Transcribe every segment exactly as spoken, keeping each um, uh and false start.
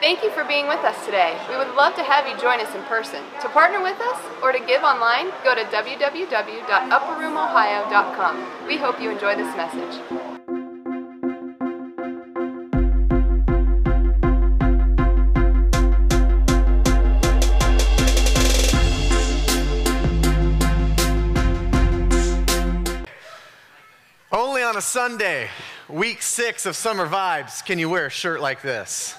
Thank you for being with us today. We would love to have you join us in person. To partner with us or to give online, go to w w w dot upper room ohio dot com. We hope you enjoy this message. Only on a Sunday, week six of Summer Vibes, can you wear a shirt like this.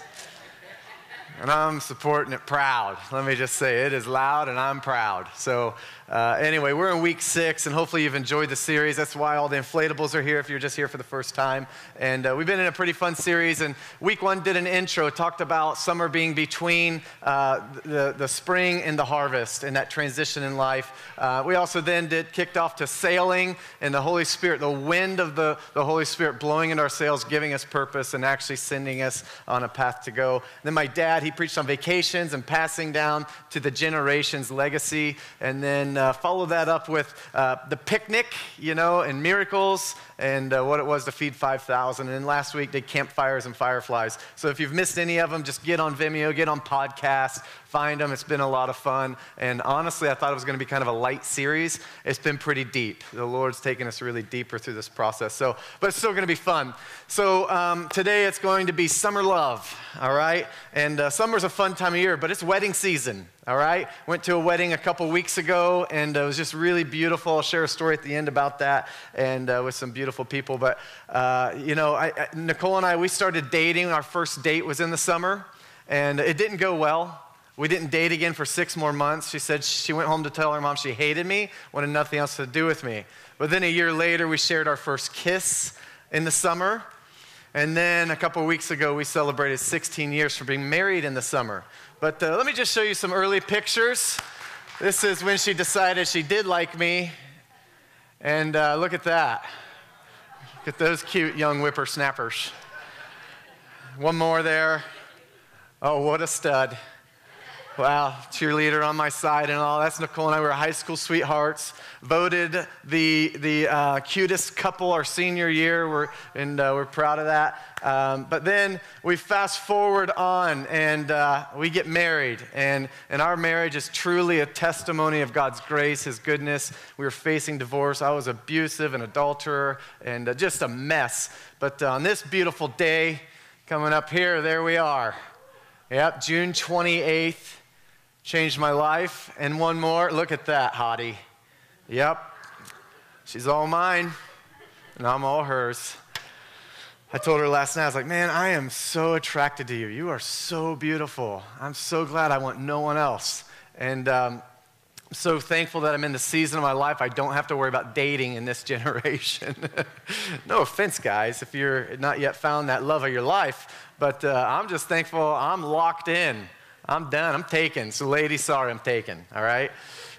And I'm supporting it proud. Let me just say, it is loud and I'm proud. So uh, anyway, we're in week six, and hopefully you've enjoyed the series. That's why all the inflatables are here if you're just here for the first time. And uh, we've been in a pretty fun series, and week one did an intro, talked about summer being between uh, the, the spring and the harvest and that transition in life. Uh, we also then did kicked off to sailing and the Holy Spirit, the wind of the, the Holy Spirit blowing in our sails, giving us purpose and actually sending us on a path to go. And then my dad, he He preached on vacations and passing down to the generations legacy, and then uh, follow that up with uh, the picnic, you know, and miracles, and uh, what it was to feed five thousand. And then last week, they campfires and fireflies. So if you've missed any of them, just get on Vimeo, get on podcasts, find them. It's been a lot of fun. And honestly, I thought it was going to be kind of a light series. It's been pretty deep. The Lord's taken us really deeper through this process. So, but it's still going to be fun. So um, today it's going to be summer love, all right? And uh, summer's a fun time of year, but it's wedding season. All right, went to a wedding a couple weeks ago, and it was just really beautiful. I'll share a story at the end about that, and uh, with some beautiful people. But, uh, you know, I, I, Nicole and I, we started dating. Our first date was in the summer, and it didn't go well. We didn't date again for six more months. She said she went home to tell her mom she hated me, wanted nothing else to do with me. But then a year later, we shared our first kiss in the summer. And then a couple weeks ago, we celebrated sixteen years for being married in the summer. But uh, let me just show you some early pictures. This is when she decided she did like me. And uh, look at that. Look at those cute young whippersnappers. One more there. Oh, what a stud. Wow, cheerleader on my side and all. That's Nicole and I. We were high school sweethearts. Voted the, the uh, cutest couple our senior year, we're, and uh, we're proud of that. Um, but then we fast forward on, and uh, we get married, and, and our marriage is truly a testimony of God's grace, His goodness. We were facing divorce. I was abusive, an adulterer, and uh, just a mess. But uh, on this beautiful day, coming up here, there we are. Yep, June twenty-eighth, changed my life. And one more, look at that hottie. Yep, she's all mine, and I'm all hers. I told her last night, I was like, man, I am so attracted to you. You are so beautiful. I'm so glad I want no one else. And um, I'm so thankful that I'm in the season of my life. I don't have to worry about dating in this generation. No offense, guys, if you're not yet found that love of your life. But uh, I'm just thankful I'm locked in. I'm done. I'm taken. So ladies, sorry, I'm taken, all right?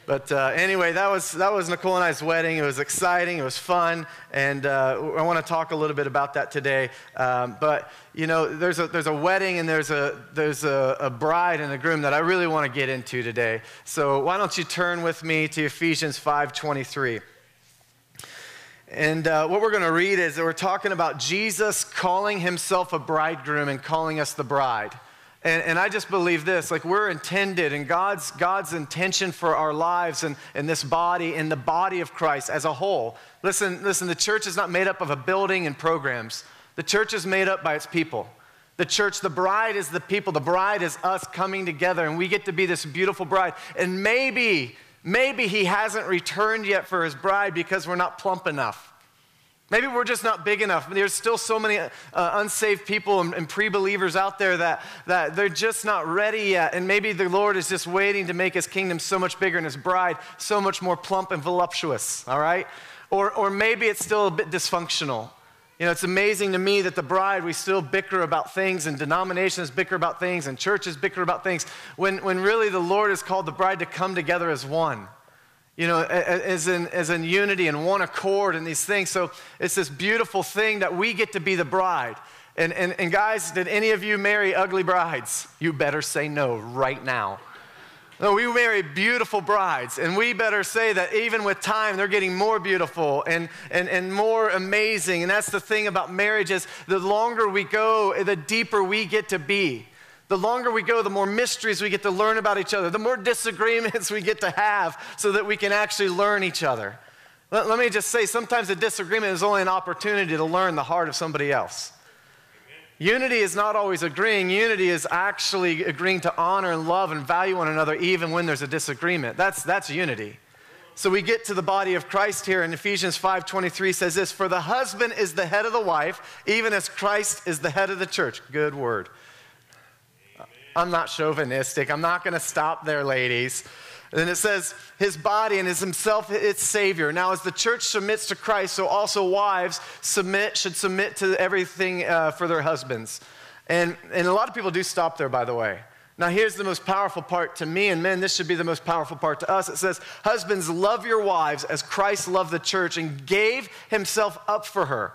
But uh, anyway, that was, that was Nicole and I's wedding. It was exciting. It was fun. And uh, I want to talk a little bit about that today. Um, but, you know, there's a, there's a wedding and there's, a, there's a, a bride and a groom that I really want to get into today. So why don't you turn with me to Ephesians five twenty-three. And uh, what we're going to read is that we're talking about Jesus calling himself a bridegroom and calling us the bride. And, and I just believe this, like we're intended, and God's, God's intention for our lives and, and this body and the body of Christ as a whole. Listen, listen, the church is not made up of a building and programs. The church is made up by its people. The church, the bride is the people. The bride is us coming together, and we get to be this beautiful bride. And maybe, maybe he hasn't returned yet for his bride because we're not plump enough. Maybe we're just not big enough. There's still so many uh, unsaved people and, and pre-believers out there that, that they're just not ready yet. And maybe the Lord is just waiting to make his kingdom so much bigger and his bride so much more plump and voluptuous, all right? Or, or maybe it's still a bit dysfunctional. You know, it's amazing to me that the bride, we still bicker about things, and denominations bicker about things, and churches bicker about things, when, when really the Lord has called the bride to come together as one. You know, as in, as in unity and one accord and these things. So it's this beautiful thing that we get to be the bride. And, and, and guys, did any of you marry ugly brides? You better say no right now. No, we marry beautiful brides, and we better say that even with time, they're getting more beautiful and, and, and more amazing. And that's the thing about marriage is the longer we go, the deeper we get to be. The longer we go, the more mysteries we get to learn about each other, the more disagreements we get to have so that we can actually learn each other. Let, let me just say, sometimes a disagreement is only an opportunity to learn the heart of somebody else. Unity is not always agreeing. Unity is actually agreeing to honor and love and value one another even when there's a disagreement. That's, that's unity. So we get to the body of Christ here, and Ephesians five twenty-three says this, "For the husband is the head of the wife, even as Christ is the head of the church." Good word. Amen. I'm not chauvinistic. I'm not going to stop there, ladies. And it says, his body and is himself its Savior. Now, as the church submits to Christ, so also wives submit should submit to everything uh, for their husbands. And, and a lot of people do stop there, by the way. Now, here's the most powerful part to me, and men, this should be the most powerful part to us. It says, husbands, love your wives as Christ loved the church and gave himself up for her,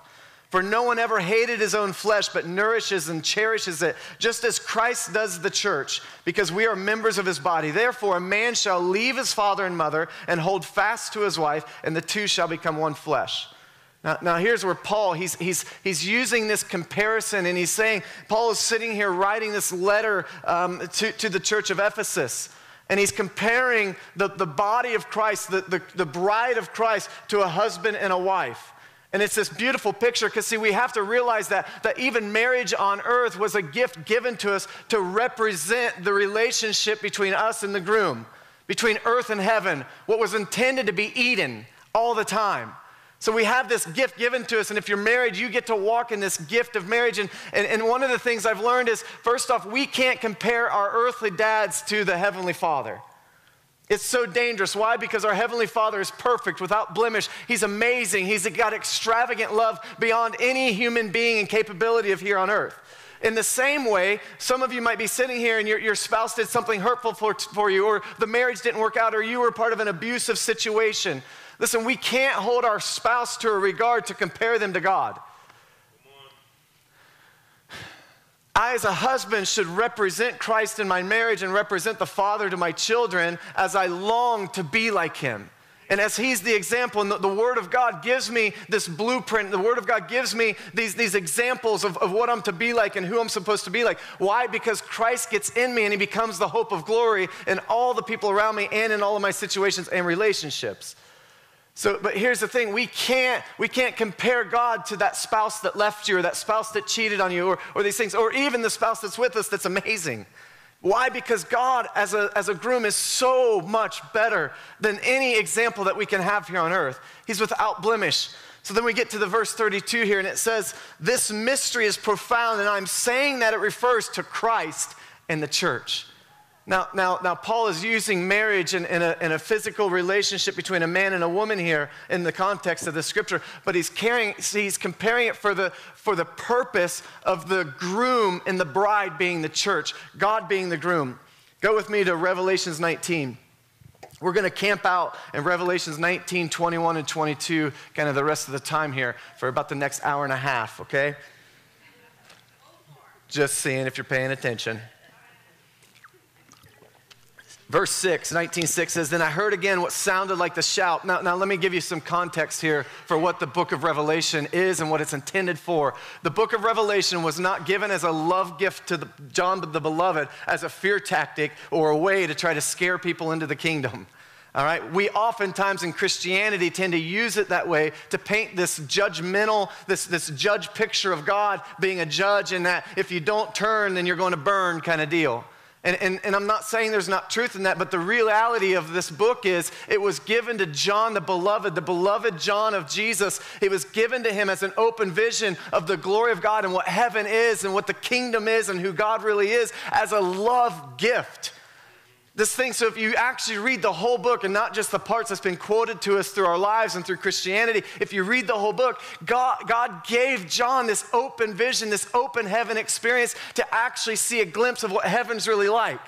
For no one ever hated his own flesh, but nourishes and cherishes it, just as Christ does the church, because we are members of his body. Therefore, a man shall leave his father and mother and hold fast to his wife, and the two shall become one flesh. Now, now here's where Paul, he's, he's, he's using this comparison, and he's saying, Paul is sitting here writing this letter um, to, to the church of Ephesus. And he's comparing the, the body of Christ, the, the, the bride of Christ, to a husband and a wife. And it's this beautiful picture because, see, we have to realize that, that even marriage on earth was a gift given to us to represent the relationship between us and the groom, between earth and heaven, what was intended to be Eden all the time. So we have this gift given to us, and if you're married, you get to walk in this gift of marriage. And, and, and one of the things I've learned is, first off, we can't compare our earthly dads to the Heavenly Father. It's so dangerous. Why? Because our Heavenly Father is perfect, without blemish. He's amazing. He's got extravagant love beyond any human being and capability of here on earth. In the same way, some of you might be sitting here and your, your spouse did something hurtful for, for you, or the marriage didn't work out, or you were part of an abusive situation. Listen, we can't hold our spouse to a regard to compare them to God. I, as a husband, should represent Christ in my marriage and represent the Father to my children as I long to be like him. And as he's the example, and the, the Word of God gives me this blueprint, the Word of God gives me these, these examples of, of what I'm to be like and who I'm supposed to be like. Why? Because Christ gets in me and he becomes the hope of glory in all the people around me and in all of my situations and relationships. So, but here's the thing, we can't, we can't compare God to that spouse that left you or that spouse that cheated on you or, or these things, or even the spouse that's with us that's amazing. Why? Because God as a, as a groom is so much better than any example that we can have here on earth. He's without blemish. So then we get to the verse thirty-two here, and it says, "This mystery is profound, and I'm saying that it refers to Christ and the church." Now, now, now, Paul is using marriage in, in, a, in a physical relationship between a man and a woman here in the context of the scripture, but he's, carrying, he's comparing it for the, for the purpose of the groom and the bride being the church, God being the groom. Go with me to Revelations nineteen. We're going to camp out in Revelations nineteen, twenty-one, and twenty-two kind of the rest of the time here for about the next hour and a half, okay? Just seeing if you're paying attention. Verse six, nineteen six says, "Then I heard again what sounded like the shout." Now, now let me give you some context here for what the book of Revelation is and what it's intended for. The book of Revelation was not given as a love gift to the, John the Beloved as a fear tactic or a way to try to scare people into the kingdom. All right, we oftentimes in Christianity tend to use it that way to paint this judgmental, this, this judge picture of God being a judge, and that if you don't turn, then you're going to burn kind of deal. And, and, and I'm not saying there's not truth in that, but the reality of this book is it was given to John the Beloved, the beloved John of Jesus. It was given to him as an open vision of the glory of God and what heaven is and what the kingdom is and who God really is as a love gift. This thing, so if you actually read the whole book and not just the parts that's been quoted to us through our lives and through Christianity, if you read the whole book, God, God gave John this open vision, this open heaven experience to actually see a glimpse of what heaven's really like.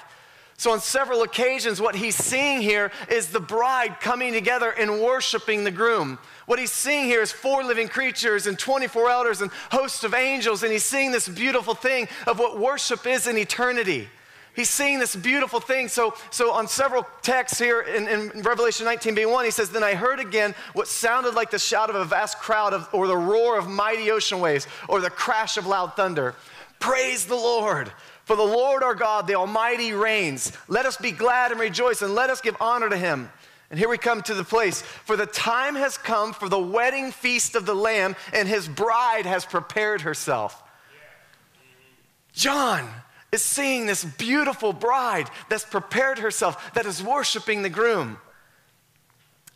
So on several occasions, what he's seeing here is the bride coming together and worshiping the groom. What he's seeing here is four living creatures and twenty-four elders and hosts of angels, and he's seeing this beautiful thing of what worship is in eternity. He's seeing this beautiful thing. So, so on several texts here in, in Revelation nineteen, verse one, he says, "Then I heard again what sounded like the shout of a vast crowd of, or the roar of mighty ocean waves or the crash of loud thunder. Praise the Lord. For the Lord our God, the Almighty, reigns. Let us be glad and rejoice, and let us give honor to him." And here we come to the place. "For the time has come for the wedding feast of the Lamb, and his bride has prepared herself." John is seeing this beautiful bride that's prepared herself, that is worshiping the groom.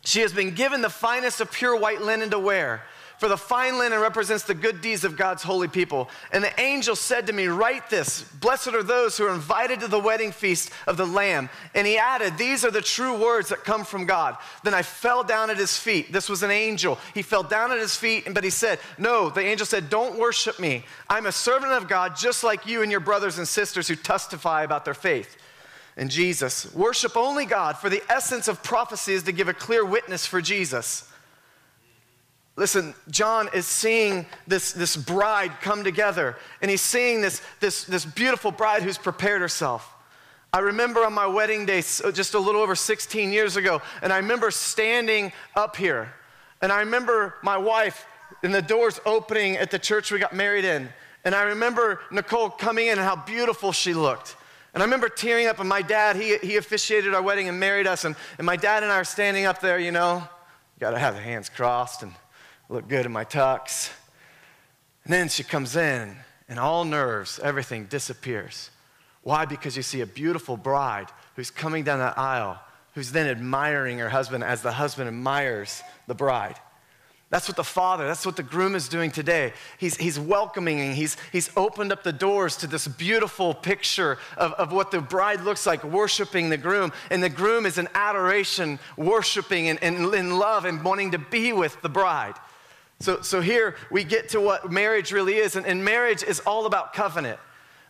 "She has been given the finest of pure white linen to wear. For the fine linen represents the good deeds of God's holy people. And the angel said to me, 'Write this, blessed are those who are invited to the wedding feast of the Lamb.' And he added, 'These are the true words that come from God.' Then I fell down at his feet." This was an angel. He fell down at his feet, but he said, no, the angel said, "Don't worship me. I'm a servant of God, just like you and your brothers and sisters who testify about their faith." And Jesus, "Worship only God, for the essence of prophecy is to give a clear witness for Jesus." Listen, John is seeing this, this bride come together, and he's seeing this, this, this beautiful bride who's prepared herself. I remember on my wedding day just a little over sixteen years ago, and I remember standing up here, and I remember my wife and the doors opening at the church we got married in, and I remember Nicole coming in and how beautiful she looked. And I remember tearing up, and my dad, he, he officiated our wedding and married us, and, and my dad and I are standing up there, you know, got to have the hands crossed and look good in my tux. And then she comes in, and all nerves, everything disappears. Why? Because you see a beautiful bride who's coming down that aisle, who's then admiring her husband as the husband admires the bride. That's what the father, that's what the groom is doing today. He's, he's welcoming, and he's, he's opened up the doors to this beautiful picture of, of what the bride looks like worshiping the groom. And the groom is in adoration, worshiping, and, and in love, and wanting to be with the bride. So, so here we get to what marriage really is, and, and marriage is all about covenant.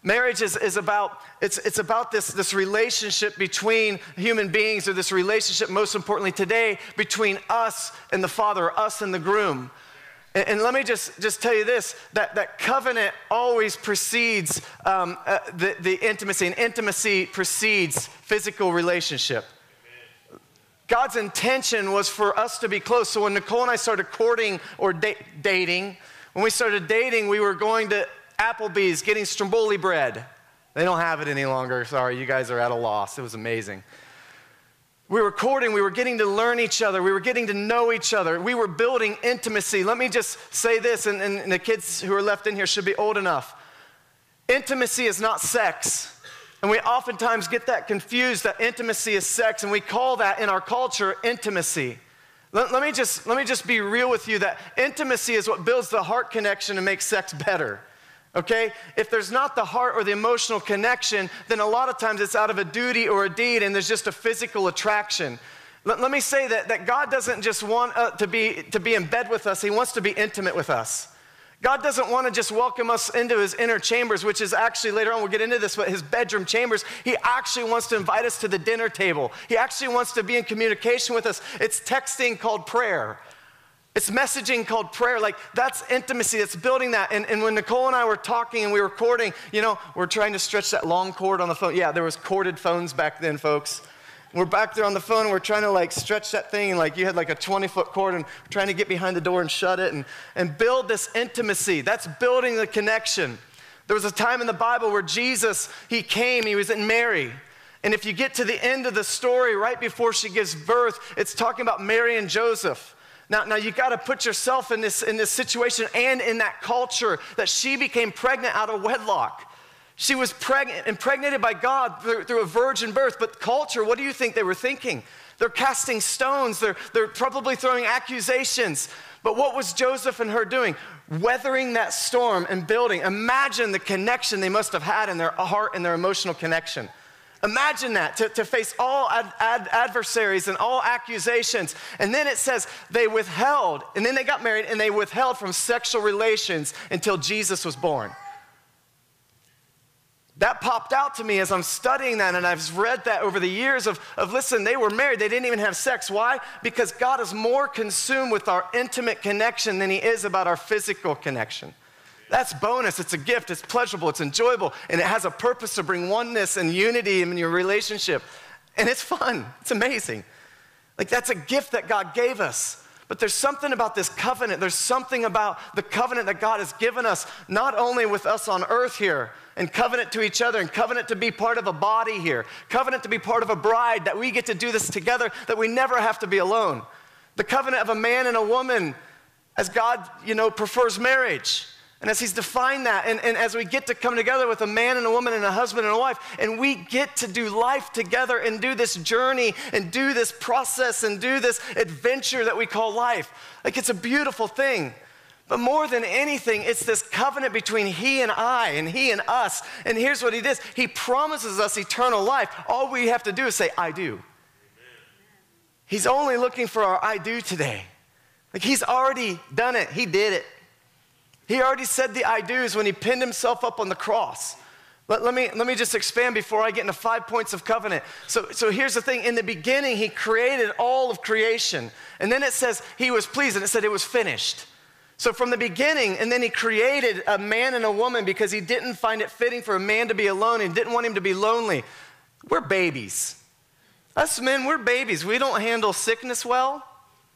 Marriage is, is about, it's, it's about this, this relationship between human beings, or this relationship, most importantly today, between us and the Father, or us and the groom. And, and let me just, just tell you this, that, that covenant always precedes um, uh, the, the intimacy, and intimacy precedes physical relationship. God's intention was for us to be close. So when Nicole and I started courting or da dating, when we started dating, we were going to Applebee's, getting stromboli bread. They don't have it any longer. Sorry, you guys are at a loss. It was amazing. We were courting. We were getting to learn each other. We were getting to know each other. We were building intimacy. Let me just say this, and, and the kids who are left in here should be old enough. Intimacy is not sex. And we oftentimes get that confused, that intimacy is sex, and we call that in our culture intimacy. Let, let, me just, let me just be real with you that intimacy is what builds the heart connection and makes sex better, okay? If there's not the heart or the emotional connection, then a lot of times it's out of a duty or a deed, and there's just a physical attraction. Let, let me say that, that God doesn't just want uh, to, be, to be in bed with us. He wants to be intimate with us. God doesn't want to just welcome us into his inner chambers, which is actually, later on we'll get into this, but his bedroom chambers. He actually wants to invite us to the dinner table. He actually wants to be in communication with us. It's texting called prayer. It's messaging called prayer. Like, that's intimacy. It's building that. And, and when Nicole and I were talking and we were courting, you know, we're trying to stretch that long cord on the phone. Yeah, there was corded phones back then, folks. We're back there on the phone, and we're trying to like stretch that thing, and like you had like a twenty-foot cord, and we're trying to get behind the door and shut it and, and build this intimacy. That's building the connection. There was a time in the Bible where Jesus, he came, he was in Mary. And if you get to the end of the story, right before she gives birth, it's talking about Mary and Joseph. Now, now you got to put yourself in this, in this situation and in that culture that she became pregnant out of wedlock. She was pregnant, impregnated by God through, through a virgin birth. But culture, what do you think they were thinking? They're casting stones. They're, they're probably throwing accusations. But what was Joseph and her doing? Weathering that storm and building. Imagine the connection they must have had in their heart and their emotional connection. Imagine that, to, to face all ad, ad, adversaries and all accusations. And then it says they withheld, and then they got married, and they withheld from sexual relations until Jesus was born. That popped out to me as I'm studying that, and I've read that over the years of, of, listen, they were married. They didn't even have sex. Why? Because God is more consumed with our intimate connection than he is about our physical connection. That's bonus. It's a gift. It's pleasurable. It's enjoyable, and it has a purpose to bring oneness and unity in your relationship, and it's fun. It's amazing. Like, that's a gift that God gave us. But there's something about this covenant. There's something about the covenant that God has given us, not only with us on earth here, and covenant to each other, and covenant to be part of a body here, covenant to be part of a bride, that we get to do this together, that we never have to be alone. The covenant of a man and a woman as God, you know, prefers marriage. And as he's defined that, and, and as we get to come together with a man and a woman and a husband and a wife, and we get to do life together and do this journey and do this process and do this adventure that we call life. Like, it's a beautiful thing. But more than anything, it's this covenant between he and I and he and us. And here's what he does. He promises us eternal life. All we have to do is say, I do. Amen. He's only looking for our I do today. Like, he's already done it. He did it. He already said the I do's when he pinned himself up on the cross. Let, let, me, let me just expand before I get into five points of covenant. So, so here's the thing. In the beginning, he created all of creation. And then it says he was pleased, and it said it was finished. So from the beginning, and then he created a man and a woman because he didn't find it fitting for a man to be alone and didn't want him to be lonely. We're babies. Us men, we're babies. We don't handle sickness well.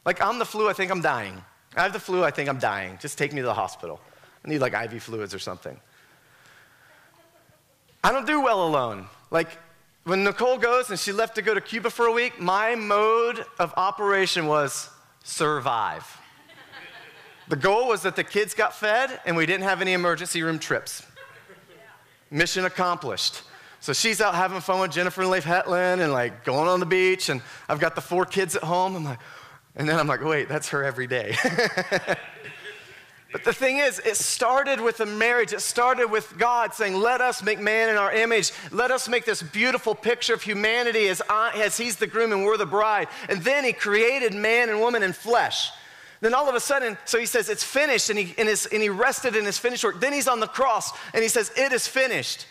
Like, I'm the flu, I think I'm dying. I have the flu, I think I'm dying. Just take me to the hospital. I need like I V fluids or something. I don't do well alone. Like, when Nicole goes and she left to go to Cuba for a week, my mode of operation was survive. The goal was that the kids got fed and we didn't have any emergency room trips. Mission accomplished. So she's out having fun with Jennifer and Leif Hetland and like going on the beach, and I've got the four kids at home. I'm like, and then I'm like, wait, that's her every day. But the thing is, it started with a marriage. It started with God saying, let us make man in our image. Let us make this beautiful picture of humanity as, I, as he's the groom and we're the bride. And then he created man and woman in flesh. Then all of a sudden, so he says, it's finished, and he, and, his, and he rested in his finished work. Then he's on the cross, and he says, it is finished.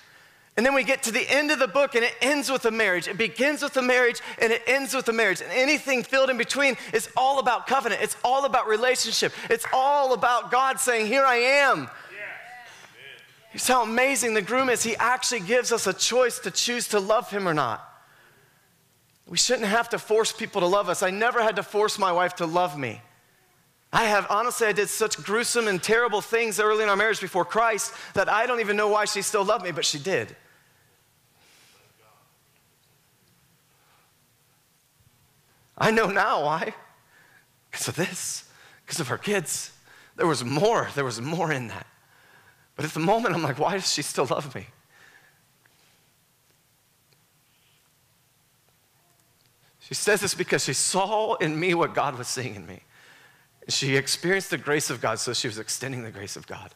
And then we get to the end of the book, and it ends with a marriage. It begins with a marriage, and it ends with a marriage. And anything filled in between is all about covenant. It's all about relationship. It's all about God saying, here I am. Yeah. Here's how amazing the groom is. He actually gives us a choice to choose to love him or not. We shouldn't have to force people to love us. I never had to force my wife to love me. I have, honestly, I did such gruesome and terrible things early in our marriage before Christ that I don't even know why she still loved me, but she did. I know now why. Because of this, because of her kids. There was more, there was more in that. But at the moment, I'm like, why does she still love me? She says this because she saw in me what God was seeing in me. She experienced the grace of God, so she was extending the grace of God.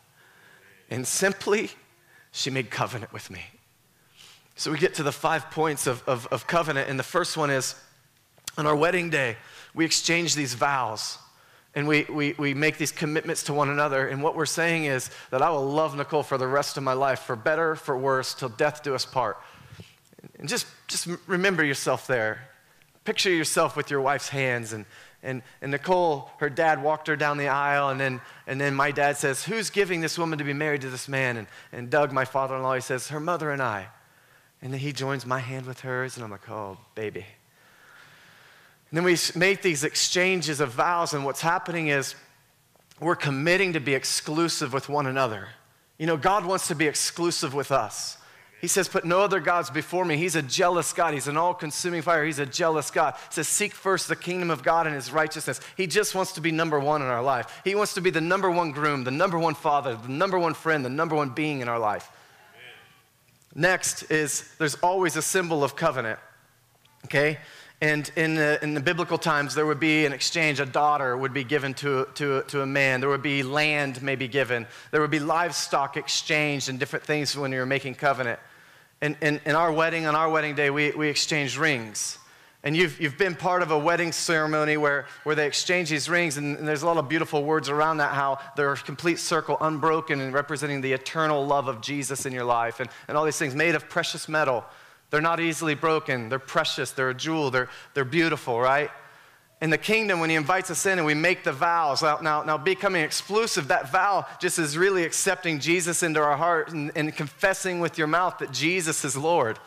And simply, she made covenant with me. So we get to the five points of, of, of covenant, and the first one is, on our wedding day, we exchange these vows, and we, we, we make these commitments to one another, and what we're saying is that I will love Nicole for the rest of my life, for better, for worse, till death do us part. And just, just remember yourself there. Picture yourself with your wife's hands, and And, and Nicole, her dad walked her down the aisle, and then, and then my dad says, who's giving this woman to be married to this man? And, and Doug, my father-in-law, he says, her mother and I. And then he joins my hand with hers, and I'm like, oh, baby. And then we make these exchanges of vows, and what's happening is we're committing to be exclusive with one another. You know, God wants to be exclusive with us. He says, put no other gods before me. He's a jealous God. He's an all-consuming fire. He's a jealous God. He says, seek first the kingdom of God and his righteousness. He just wants to be number one in our life. He wants to be the number one groom, the number one father, the number one friend, the number one being in our life. Amen. Next is, there's always a symbol of covenant, okay? And in the, in the biblical times, there would be an exchange. A daughter would be given to, to, to a man. There would be land maybe given. There would be livestock exchanged and different things when you're making covenant. And in, in, in our wedding, on our wedding day, we, we exchanged rings. and you've, you've been part of a wedding ceremony where, where they exchange these rings, and, and there's a lot of beautiful words around that, how they're a complete circle, unbroken, and representing the eternal love of Jesus in your life, and, and all these things made of precious metal. They're not easily broken. They're precious. They're a jewel. They're, they're beautiful, right? In the kingdom, when he invites us in and we make the vows, now, now, now becoming exclusive, that vow just is really accepting Jesus into our heart and, and confessing with your mouth that Jesus is Lord.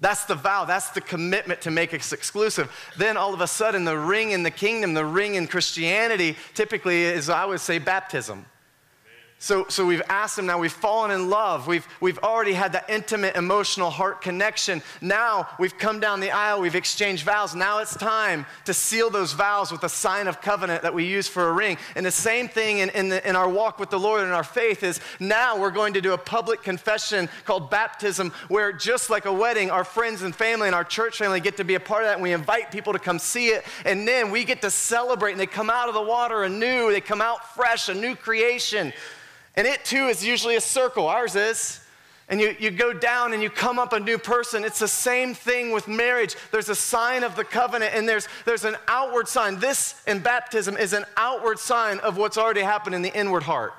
That's the vow. That's the commitment to make it exclusive. Then all of a sudden, the ring in the kingdom, the ring in Christianity, typically is, I would say, baptism. So, so we've asked him now, we've fallen in love. We've, we've already had that intimate, emotional heart connection. Now we've come down the aisle, we've exchanged vows. Now it's time to seal those vows with a sign of covenant that we use for a ring. And the same thing in, in, the, in our walk with the Lord and our faith is now we're going to do a public confession called baptism, where just like a wedding, our friends and family and our church family get to be a part of that, and we invite people to come see it. And then we get to celebrate, and they come out of the water anew. They come out fresh, a new creation. And it, too, is usually a circle. Ours is. And you, you go down and you come up a new person. It's the same thing with marriage. There's a sign of the covenant, and there's, there's an outward sign. This in baptism is an outward sign of what's already happened in the inward heart.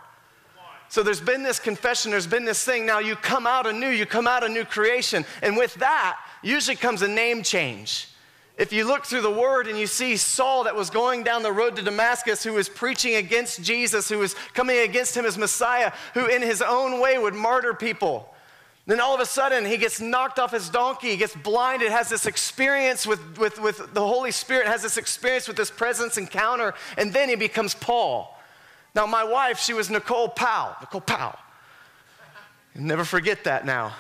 So there's been this confession. There's been this thing. Now you come out anew. You come out a new creation. And with that usually comes a name change. If you look through the word and you see Saul that was going down the road to Damascus, who was preaching against Jesus, who was coming against him as Messiah, who in his own way would martyr people. Then all of a sudden he gets knocked off his donkey, he gets blinded, has this experience with, with, with the Holy Spirit, has this experience with this presence encounter, and then he becomes Paul. Now my wife, she was Nicole Powell. Nicole Powell. You'll never forget that now.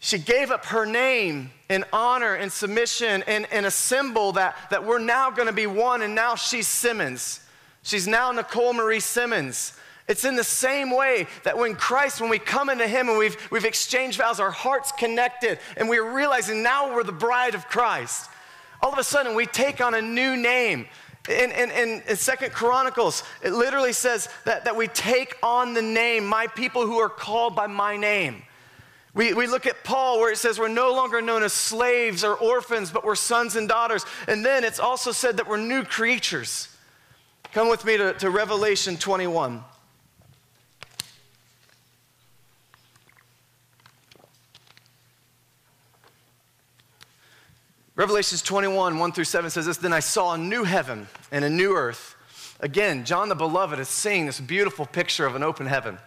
She gave up her name in honor and submission and, and a symbol that, that we're now going to be one, and now she's Simmons. She's now Nicole Marie Simmons. It's in the same way that when Christ, when we come into him and we've, we've exchanged vows, our heart's connected, and we're realizing now we're the bride of Christ. All of a sudden, we take on a new name. In, in, in, in Second Chronicles, it literally says that, that we take on the name, my people who are called by my name. We, we look at Paul where it says we're no longer known as slaves or orphans, but we're sons and daughters. And then it's also said that we're new creatures. Come with me to, to Revelation twenty-one. Revelation twenty-one, one through seven says this, "Then I saw a new heaven and a new earth." Again, John the Beloved is seeing this beautiful picture of an open heaven.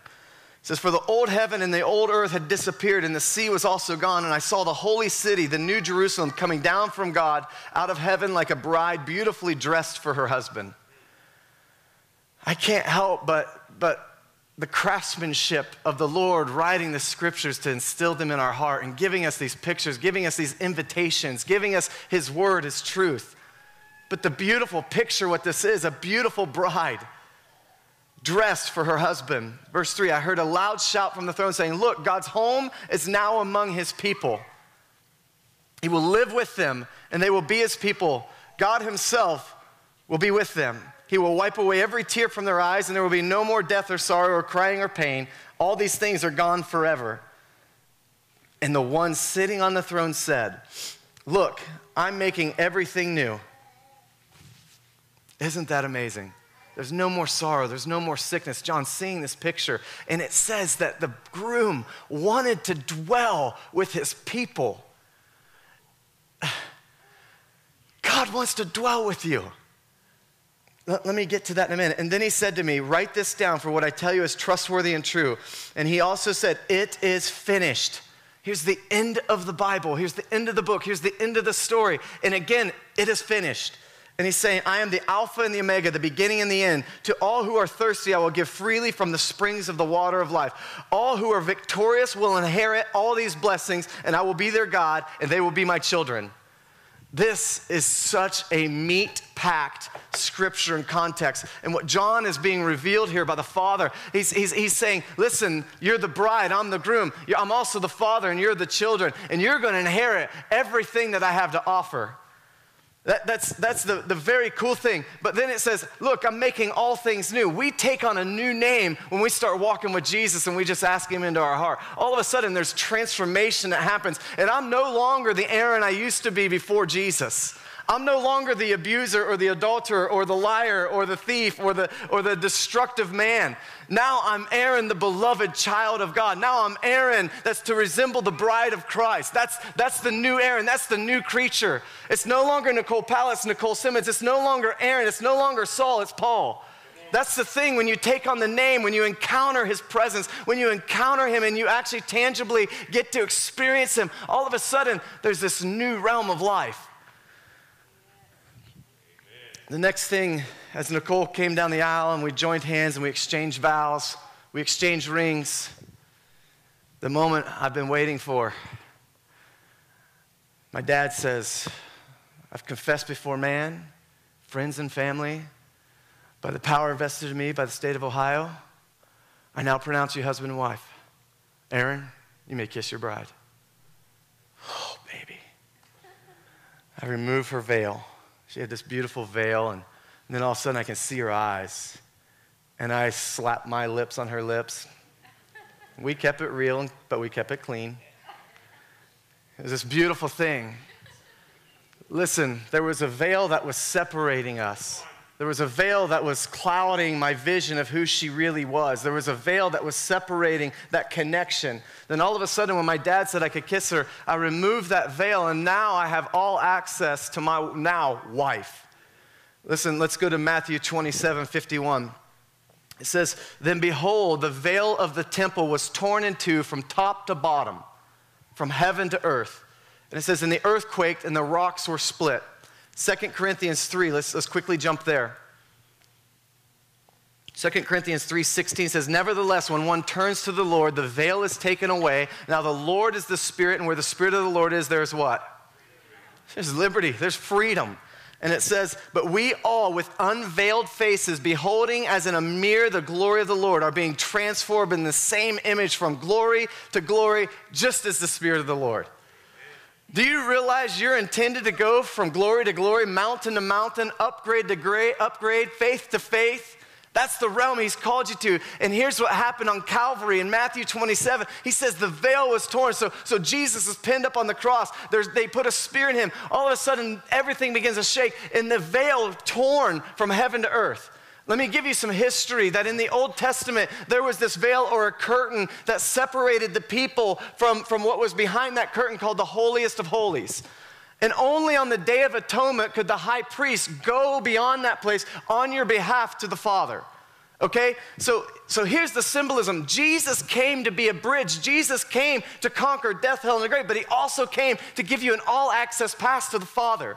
It says, "For the old heaven and the old earth had disappeared, and the sea was also gone. And I saw the holy city, the new Jerusalem, coming down from God out of heaven like a bride beautifully dressed for her husband." I can't help but, but the craftsmanship of the Lord writing the scriptures to instill them in our heart and giving us these pictures, giving us these invitations, giving us his word, his truth. But the beautiful picture, what this is, a beautiful bride dressed for her husband. Verse three, "I heard a loud shout from the throne saying, 'Look, God's home is now among his people. He will live with them, and they will be his people. God himself will be with them. He will wipe away every tear from their eyes, and there will be no more death or sorrow or crying or pain. All these things are gone forever.' And the one sitting on the throne said, 'Look, I'm making everything new.'" Isn't that amazing? There's no more sorrow. There's no more sickness. John's seeing this picture. And it says that the groom wanted to dwell with his people. God wants to dwell with you. Let, let me get to that in a minute. "And then he said to me, 'Write this down, for what I tell you is trustworthy and true.' And he also said, 'It is finished.'" Here's the end of the Bible. Here's the end of the book. Here's the end of the story. And again, it is finished. And he's saying, "I am the Alpha and the Omega, the beginning and the end. To all who are thirsty, I will give freely from the springs of the water of life. All who are victorious will inherit all these blessings, and I will be their God, and they will be my children." This is such a meat-packed scripture and context. And what John is being revealed here by the Father, he's, he's, he's saying, listen, you're the bride, I'm the groom. I'm also the Father, and you're the children, and you're going to inherit everything that I have to offer. That, that's that's the, the very cool thing. But then it says, look, I'm making all things new. We take on a new name when we start walking with Jesus and we just ask him into our heart. All of a sudden, there's transformation that happens. And I'm no longer the Aaron I used to be before Jesus. I'm no longer the abuser or the adulterer or the liar or the thief or the or the destructive man. Now I'm Aaron, the beloved child of God. Now I'm Aaron that's to resemble the bride of Christ. That's, that's the new Aaron. That's the new creature. It's no longer Nicole Powell. It's Nicole Simmons. It's no longer Aaron. It's no longer Saul. It's Paul. That's the thing, when you take on the name, when you encounter his presence, when you encounter him and you actually tangibly get to experience him, all of a sudden there's this new realm of life. The next thing, as Nicole came down the aisle and we joined hands and we exchanged vows, we exchanged rings, the moment I've been waiting for, my dad says, I've confessed before man, friends and family, by the power vested in me by the state of Ohio, I now pronounce you husband and wife. Aaron, you may kiss your bride. Oh, baby. I remove her veil. She had this beautiful veil, and, and then all of a sudden I can see her eyes. And I slap my lips on her lips. We kept it real, but we kept it clean. It was this beautiful thing. Listen, there was a veil that was separating us. There was a veil that was clouding my vision of who she really was. There was a veil that was separating that connection. Then all of a sudden, when my dad said I could kiss her, I removed that veil, and now I have all access to my now wife. Listen, let's go to Matthew twenty-seven fifty-one. It says, then behold, the veil of the temple was torn in two from top to bottom, from heaven to earth. And it says, and the earth quaked and the rocks were split. Second Corinthians three, let's, let's quickly jump there. Second Corinthians three sixteen says, nevertheless, when one turns to the Lord, the veil is taken away. Now the Lord is the Spirit, and where the Spirit of the Lord is, there's what? There's liberty, there's freedom. And it says, but we all with unveiled faces, beholding as in a mirror the glory of the Lord, are being transformed in the same image from glory to glory, just as the Spirit of the Lord. Do you realize you're intended to go from glory to glory, mountain to mountain, upgrade to grade, upgrade, faith to faith? That's the realm he's called you to. And here's what happened on Calvary in Matthew twenty-seven. He says the veil was torn. So, so Jesus is pinned up on the cross. There's, they put a spear in him. All of a sudden, everything begins to shake, and the veil torn from heaven to earth. Let me give you some history that in the Old Testament, there was this veil or a curtain that separated the people from, from what was behind that curtain called the holiest of holies. And only on the Day of Atonement could the high priest go beyond that place on your behalf to the Father. Okay, so, so here's the symbolism. Jesus came to be a bridge. Jesus came to conquer death, hell, and the grave, but he also came to give you an all-access pass to the Father.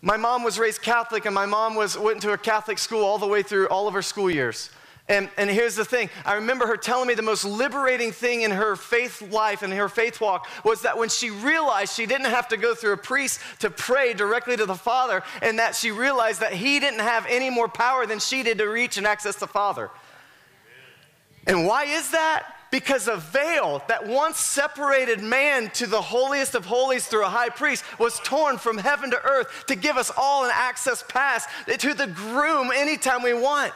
My mom was raised Catholic, and my mom was, went to a Catholic school all the way through all of her school years. And, and here's the thing. I remember her telling me the most liberating thing in her faith life and her faith walk was that when she realized she didn't have to go through a priest to pray directly to the Father, and that she realized that he didn't have any more power than she did to reach and access the Father. And why is that? Because a veil that once separated man to the holiest of holies through a high priest was torn from heaven to earth to give us all an access pass to the groom anytime we want.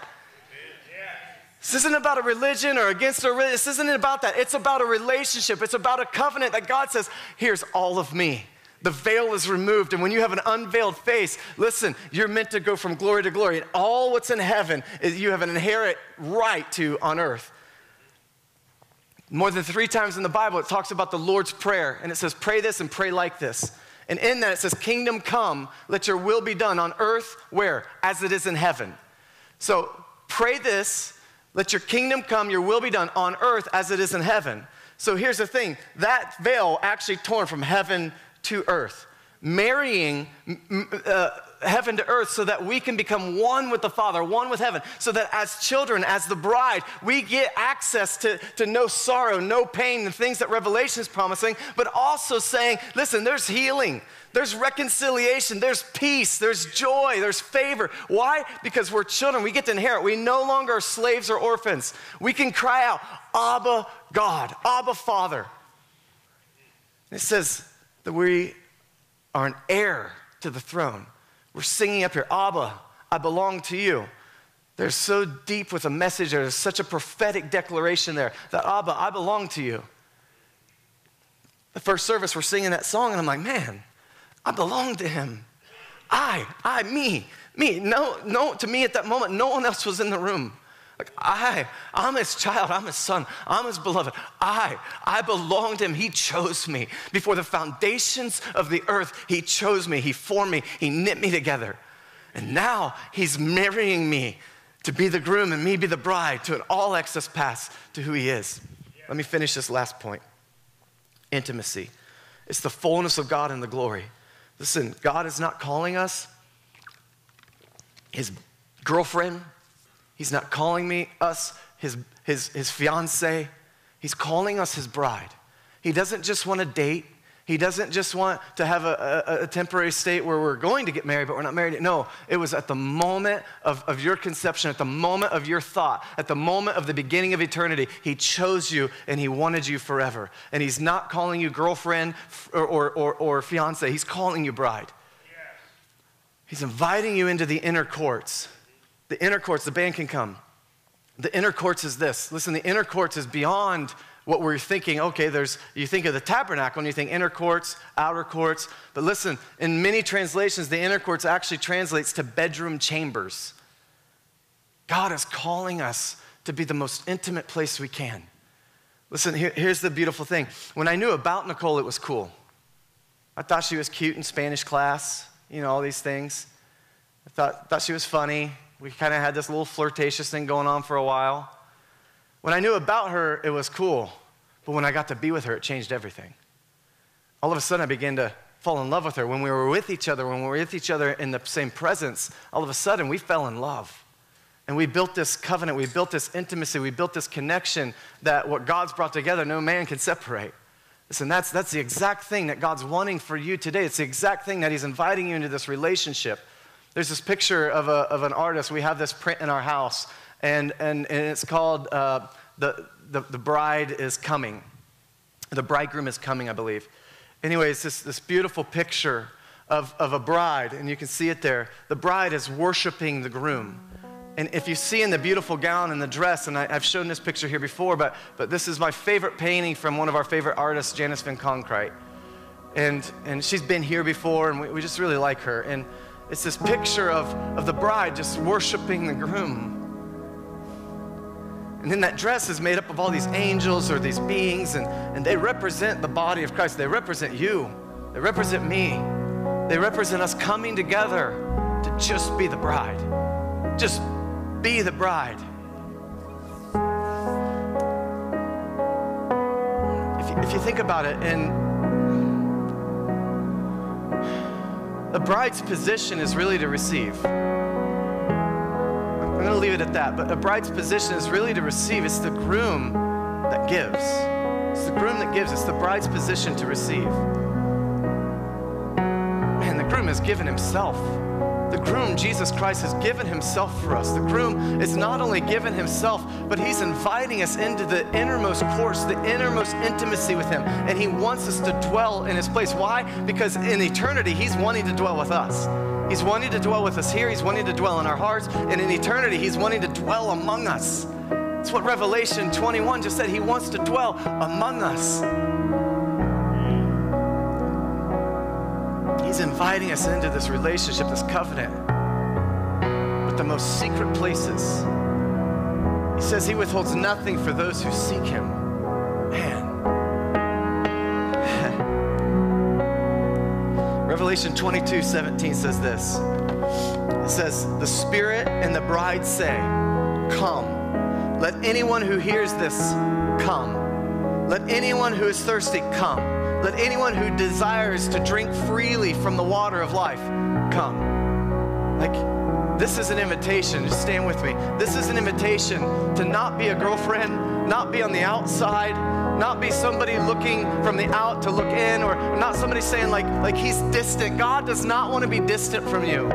This isn't about a religion or against a religion. This isn't about that. It's about a relationship. It's about a covenant that God says, here's all of me. The veil is removed, and when you have an unveiled face, listen, you're meant to go from glory to glory, and all what's in heaven is you have an inherent right to on earth. More than three times in the Bible, it talks about the Lord's Prayer, and it says, pray this and pray like this. And in that, it says, kingdom come, let your will be done on earth, where? As it is in heaven. So pray this, let your kingdom come, your will be done on earth as it is in heaven. So here's the thing, that veil actually torn from heaven to earth, marrying uh, heaven to earth so that we can become one with the Father, one with heaven, so that as children, as the bride, we get access to, to no sorrow, no pain, the things that Revelation is promising, but also saying, listen, there's healing, there's reconciliation, there's peace, there's joy, there's favor. Why? Because we're children. We get to inherit. We no longer are slaves or orphans. We can cry out, Abba God, Abba Father. It says that we are an heir to the throne. We're singing up here, Abba, I belong to you. They're so deep with a message. There's such a prophetic declaration there that Abba, I belong to you. The first service, we're singing that song, and I'm like, man, I belong to him. I, I, me, me. No, no, to me at that moment, no one else was in the room. Like, I, I'm his child, I'm his son, I'm his beloved. I, I belong to him. He chose me. Before the foundations of the earth, he chose me, he formed me, he knit me together. And now he's marrying me to be the groom and me be the bride to an all-access pass to who he is. Yeah. Let me finish this last point. Intimacy. It's the fullness of God in the glory. Listen, God is not calling us his girlfriend. He's not calling me, us, his, his, his fiance. He's calling us his bride. He doesn't just want to date. He doesn't just want to have a, a, a temporary state where we're going to get married, but we're not married. No, it was at the moment of, of your conception, at the moment of your thought, at the moment of the beginning of eternity, he chose you and he wanted you forever. And he's not calling you girlfriend or, or, or, or fiance. He's calling you bride. Yes. He's inviting you into the inner courts. The inner courts, the band can come. The inner courts is this. Listen, the inner courts is beyond what we're thinking. Okay, there's, you think of the tabernacle and you think inner courts, outer courts. But listen, in many translations, the inner courts actually translates to bedroom chambers. God is calling us to be the most intimate place we can. Listen, here, here's the beautiful thing. When I knew about Nicole, it was cool. I thought she was cute in Spanish class, you know, all these things. I thought, thought she was funny. We kind of had this little flirtatious thing going on for a while. When I knew about her, it was cool. But when I got to be with her, it changed everything. All of a sudden, I began to fall in love with her. When we were with each other, when we were with each other in the same presence, all of a sudden, we fell in love. And we built this covenant. We built this intimacy. We built this connection that what God's brought together, no man can separate. Listen, that's, that's the exact thing that God's wanting for you today. It's the exact thing that he's inviting you into this relationship. There's this picture of, a, of an artist. We have this print in our house. And, and, and it's called uh, the, the, the Bride is Coming. The Bridegroom is Coming, I believe. Anyway, it's this, this beautiful picture of, of a bride, and you can see it there. The bride is worshiping the groom. And if you see in the beautiful gown and the dress, and I, I've shown this picture here before, but, but this is my favorite painting from one of our favorite artists, Janice Van Conkright. And, and she's been here before, and we, we just really like her. And it's this picture of, of the bride just worshiping the groom. And then that dress is made up of all these angels or these beings, and, and they represent the body of Christ. They represent you. They represent me. They represent us coming together to just be the bride. Just be the bride. If you, if you think about it, and the bride's position is really to receive. I'm going to leave it at that, but a bride's position is really to receive. It's the groom that gives. It's the groom that gives. It's the bride's position to receive. Man, the groom has given himself. The groom, Jesus Christ, has given himself for us. The groom is not only given himself, but he's inviting us into the innermost course, the innermost intimacy with him, and he wants us to dwell in his place. Why? Because in eternity, he's wanting to dwell with us. He's wanting to dwell with us here. He's wanting to dwell in our hearts. And in eternity, he's wanting to dwell among us. That's what Revelation twenty-one just said. He wants to dwell among us. He's inviting us into this relationship, this covenant, with the most secret places. He says he withholds nothing for those who seek him. Man. Revelation twenty-two seventeen says this. It says, the Spirit and the bride say, come. Let anyone who hears this come. Let anyone who is thirsty come. Let anyone who desires to drink freely from the water of life come. Like, this is an invitation. Just stand with me. This is an invitation to not be a girlfriend, not be on the outside, not be somebody looking from the out to look in, or not somebody saying like, like he's distant. God does not want to be distant from you.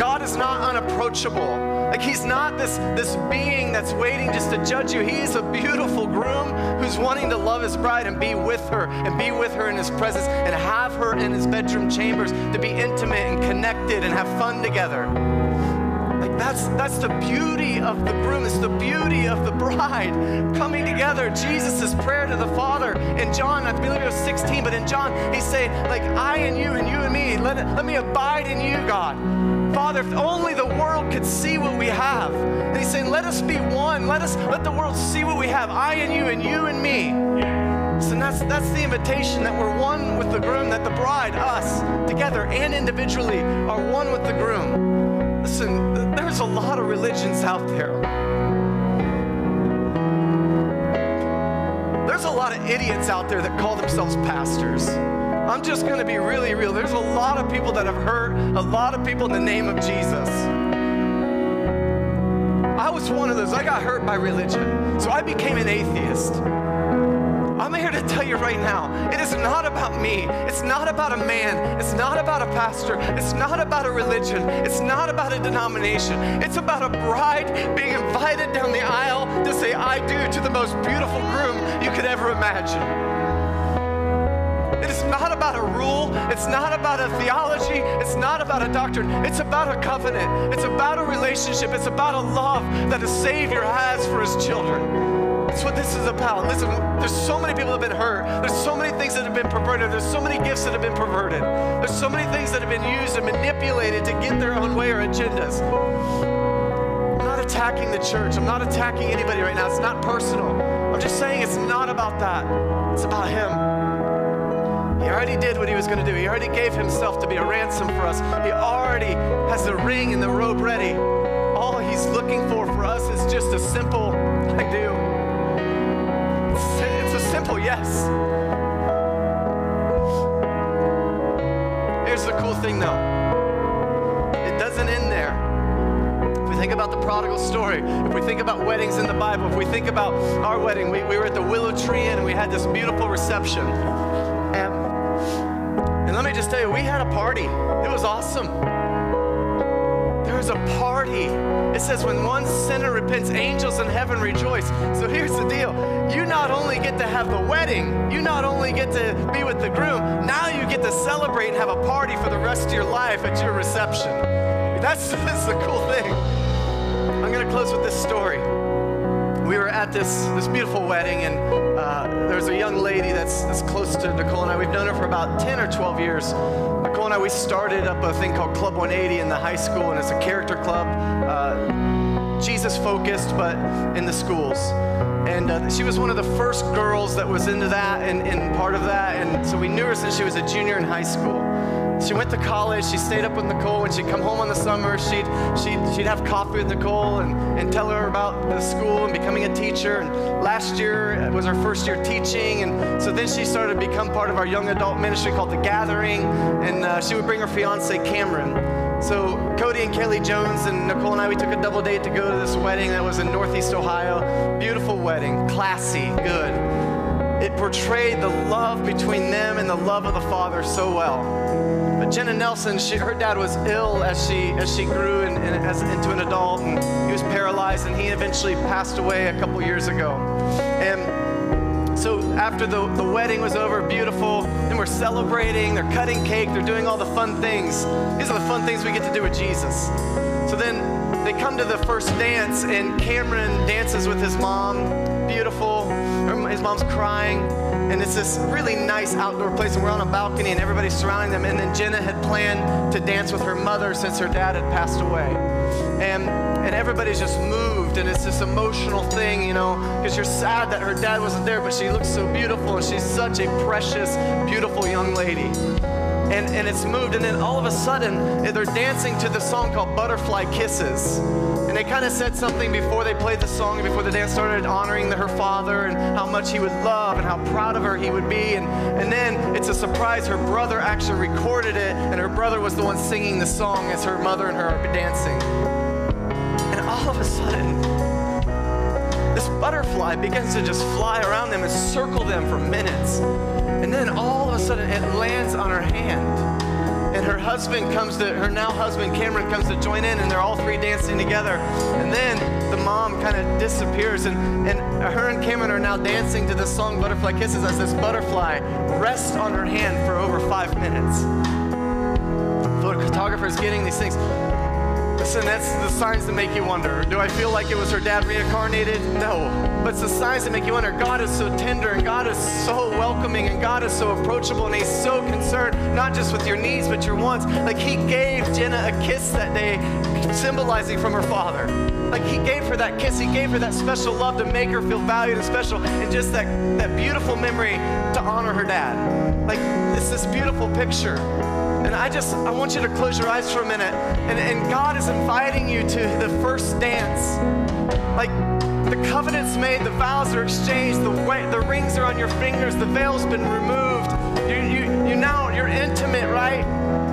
God is not unapproachable. Like he's not this, this being that's waiting just to judge you. He's a beautiful groom who's He's wanting to love his bride and be with her and be with her in his presence and have her in his bedroom chambers to be intimate and connected and have fun together. Like that's, that's the beauty of the groom. It's the beauty of the bride coming together. Jesus' prayer to the Father in John, I believe it was sixteen, but in John, he's saying, like, I and you and you and me, let, let me abide in you, God. Father, if only the world could see what we have. And he's saying, let us be one. Let us let the world see what we have. I and you and you and me. Yeah. So that's that's the invitation, that we're one with the groom, that the bride, us, together and individually, are one with the groom. Listen, there's a lot of religions out there. There's a lot of idiots out there that call themselves pastors. I'm just going to be really real. There's a lot of people that have hurt a lot of people in the name of Jesus. I was one of those. I got hurt by religion, so I became an atheist. I'm here to tell you right now, it is not about me. It's not about a man. It's not about a pastor. It's not about a religion. It's not about a denomination. It's about a bride being invited down the aisle to say, I do, to the most beautiful groom you could ever imagine. It's not about a rule. It's not about a theology. It's not about a doctrine. It's about a covenant. It's about a relationship. It's about a love that a Savior has for his children. That's what this is about. Listen, there's so many people that have been hurt. There's so many things that have been perverted. There's so many gifts that have been perverted. There's so many things that have been used and manipulated to get their own way or agendas. I'm not attacking the church. I'm not attacking anybody right now. It's not personal. I'm just saying it's not about that. It's about him. He already did what he was going to do. He already gave himself to be a ransom for us. He already has the ring and the robe ready. All he's looking for for us is just a simple, I do. It's a simple yes. Here's the cool thing, though. It doesn't end there. If we think about the prodigal story, if we think about weddings in the Bible, if we think about our wedding, we, we were at the Willow Tree Inn and we had this beautiful reception. And let me just tell you, we had a party. It was awesome. There was a party. It says when one sinner repents, angels in heaven rejoice. So here's the deal. You not only get to have the wedding, you not only get to be with the groom, now you get to celebrate and have a party for the rest of your life at your reception. That's, that's the cool thing. I'm going to close with this story. We were at this, this beautiful wedding, and uh, there's a young lady that's, that's close to Nicole and I. We've known her for about ten or twelve years. Nicole and I, we started up a thing called Club one eighty in the high school, and it's a character club, uh, Jesus-focused, but in the schools. And uh, she was one of the first girls that was into that and, and part of that, and so we knew her since she was a junior in high school. She went to college, she stayed up with Nicole. When she'd come home in the summer, she'd, she'd, she'd have coffee with Nicole and, and tell her about the school and becoming a teacher. And last year was her first year teaching. And so then she started to become part of our young adult ministry called The Gathering. And uh, she would bring her fiance, Cameron. So Cody and Kelly Jones and Nicole and I, we took a double date to go to this wedding that was in Northeast Ohio. Beautiful wedding, classy, good. It portrayed the love between them and the love of the Father so well. But Jenna Nelson, she, her dad was ill as she as she grew and, and as, into an adult, and he was paralyzed, and he eventually passed away a couple years ago. And so after the, the wedding was over, beautiful, and we're celebrating, they're cutting cake, they're doing all the fun things. These are the fun things we get to do with Jesus. So then they come to the first dance, and Cameron dances with his mom, beautiful. Her, his mom's crying. And it's this really nice outdoor place, and we're on a balcony, and everybody's surrounding them. And then Jenna had planned to dance with her mother since her dad had passed away. And, and everybody's just moved, and it's this emotional thing, you know, because you're sad that her dad wasn't there, but she looks so beautiful, and she's such a precious, beautiful young lady. And, and it's moved, and then all of a sudden, they're dancing to this song called Butterfly Kisses. And they kind of said something before they played the song and before the dance started, honoring her father and how much he would love and how proud of her he would be. And, and then it's a surprise. Her brother actually recorded it, and her brother was the one singing the song as her mother and her are dancing. And all of a sudden, this butterfly begins to just fly around them and circle them for minutes. And then all of a sudden, it lands on her hand. and her husband comes to, her now husband Cameron comes to join in, and they're all three dancing together. And then the mom kind of disappears, and, and her and Cameron are now dancing to this song, Butterfly Kisses, as this butterfly rests on her hand for over five minutes. The photographer's getting these things. Listen, that's the signs that make you wonder. Do I feel like it was her dad reincarnated? No. But it's the signs that make you wonder. God is so tender, and God is so welcoming, and God is so approachable, and He's so concerned, not just with your needs, but your wants. Like, He gave Jenna a kiss that day, symbolizing from her father. Like, He gave her that kiss. He gave her that special love to make her feel valued and special, and just that, that beautiful memory to honor her dad. Like, it's this beautiful picture. And I just, I want you to close your eyes for a minute. And, and God is inviting you to the first dance. Like, the covenant's made, the vows are exchanged, the way, the rings are on your fingers, the veil's been removed. You, you, you now, you're intimate, right?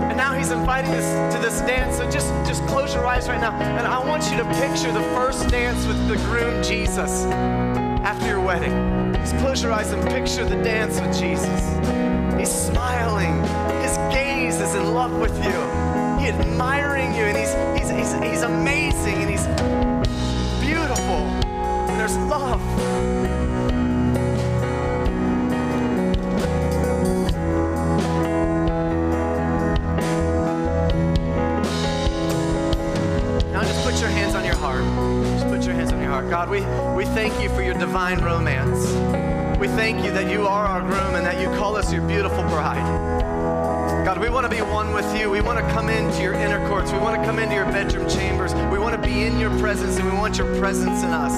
And now He's inviting us to this dance. So just, just close your eyes right now. And I want you to picture the first dance with the groom, Jesus, after your wedding. Just close your eyes and picture the dance with Jesus. He's smiling. His gaze is in love with you. He's admiring you, and he's, he's, he's, he's amazing, and He's beautiful, and there's love. Now just put your hands on your heart. Just put your hands on your heart. God, we, we thank You for Your divine romance. We thank You that You are our groom and that You call us Your beautiful bride. God, we want to be one with You. We want to come into Your inner courts. We want to come into Your bedroom chambers. We want to be in Your presence, and we want Your presence in us.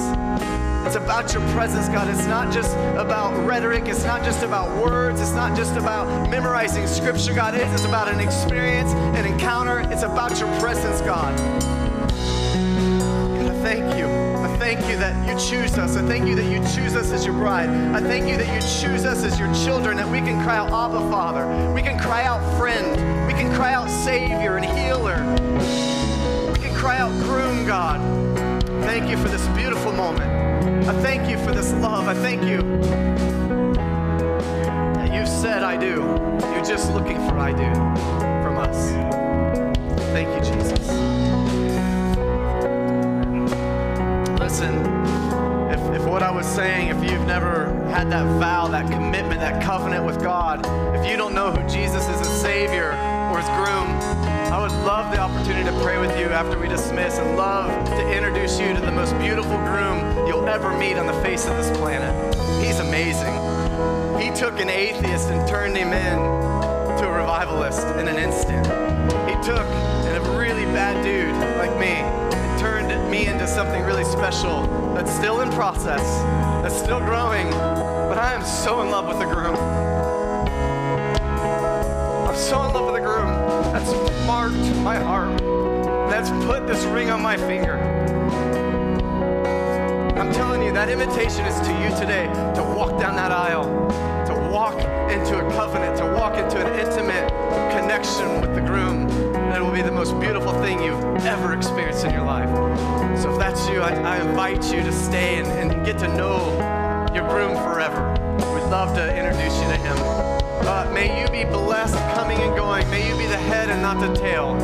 It's about Your presence, God. It's not just about rhetoric. It's not just about words. It's not just about memorizing Scripture, God. It's about an experience, an encounter. It's about Your presence, God. God, I thank You. I thank You that You choose us. I thank You that You choose us as Your bride. I thank You that You choose us as Your children, that we can cry out, Abba, Father. We can cry out, Friend. We can cry out, Savior and Healer. We can cry out, Groom, God. Thank You for this beautiful moment. I thank You for this love. I thank You that You've said, I do. You're just looking for I do from us. Thank You, Jesus. Listen, if, if what I was saying, if you've never had that vow, that commitment, that covenant with God, if you don't know who Jesus is as Savior or as groom, I would love the opportunity to pray with you after we dismiss, and love to introduce you to the most beautiful groom you'll ever meet on the face of this planet. He's amazing. He took an atheist and turned him in to a revivalist in an instant. He took a really bad dude like me, turned me into something really special that's still in process, that's still growing, but I am so in love with the groom. I'm so in love with the groom. That's marked my heart. That's put this ring on my finger. I'm telling you, that invitation is to you today, to walk down that aisle, to walk into a covenant, to walk into an intimate connection with the groom. It will be the most beautiful thing you've ever experienced in your life. So if that's you, I, I invite you to stay and, and get to know your groom forever. We'd love to introduce you to him. Uh, may you be blessed coming and going. May you be the head and not the tail.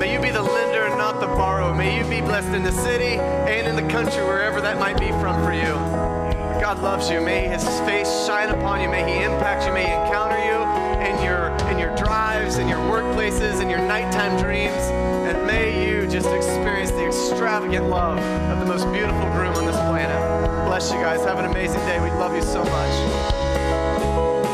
May you be the lender and not the borrower. May you be blessed in the city and in the country, wherever that might be from for you. God loves you. May His face shine upon you. May He impact you. May He encounter you in your, in your drives, in your workplaces, in your nighttime dreams. And may you just experience the extravagant love of the most beautiful groom on this planet. Bless you guys. Have an amazing day. We love you so much.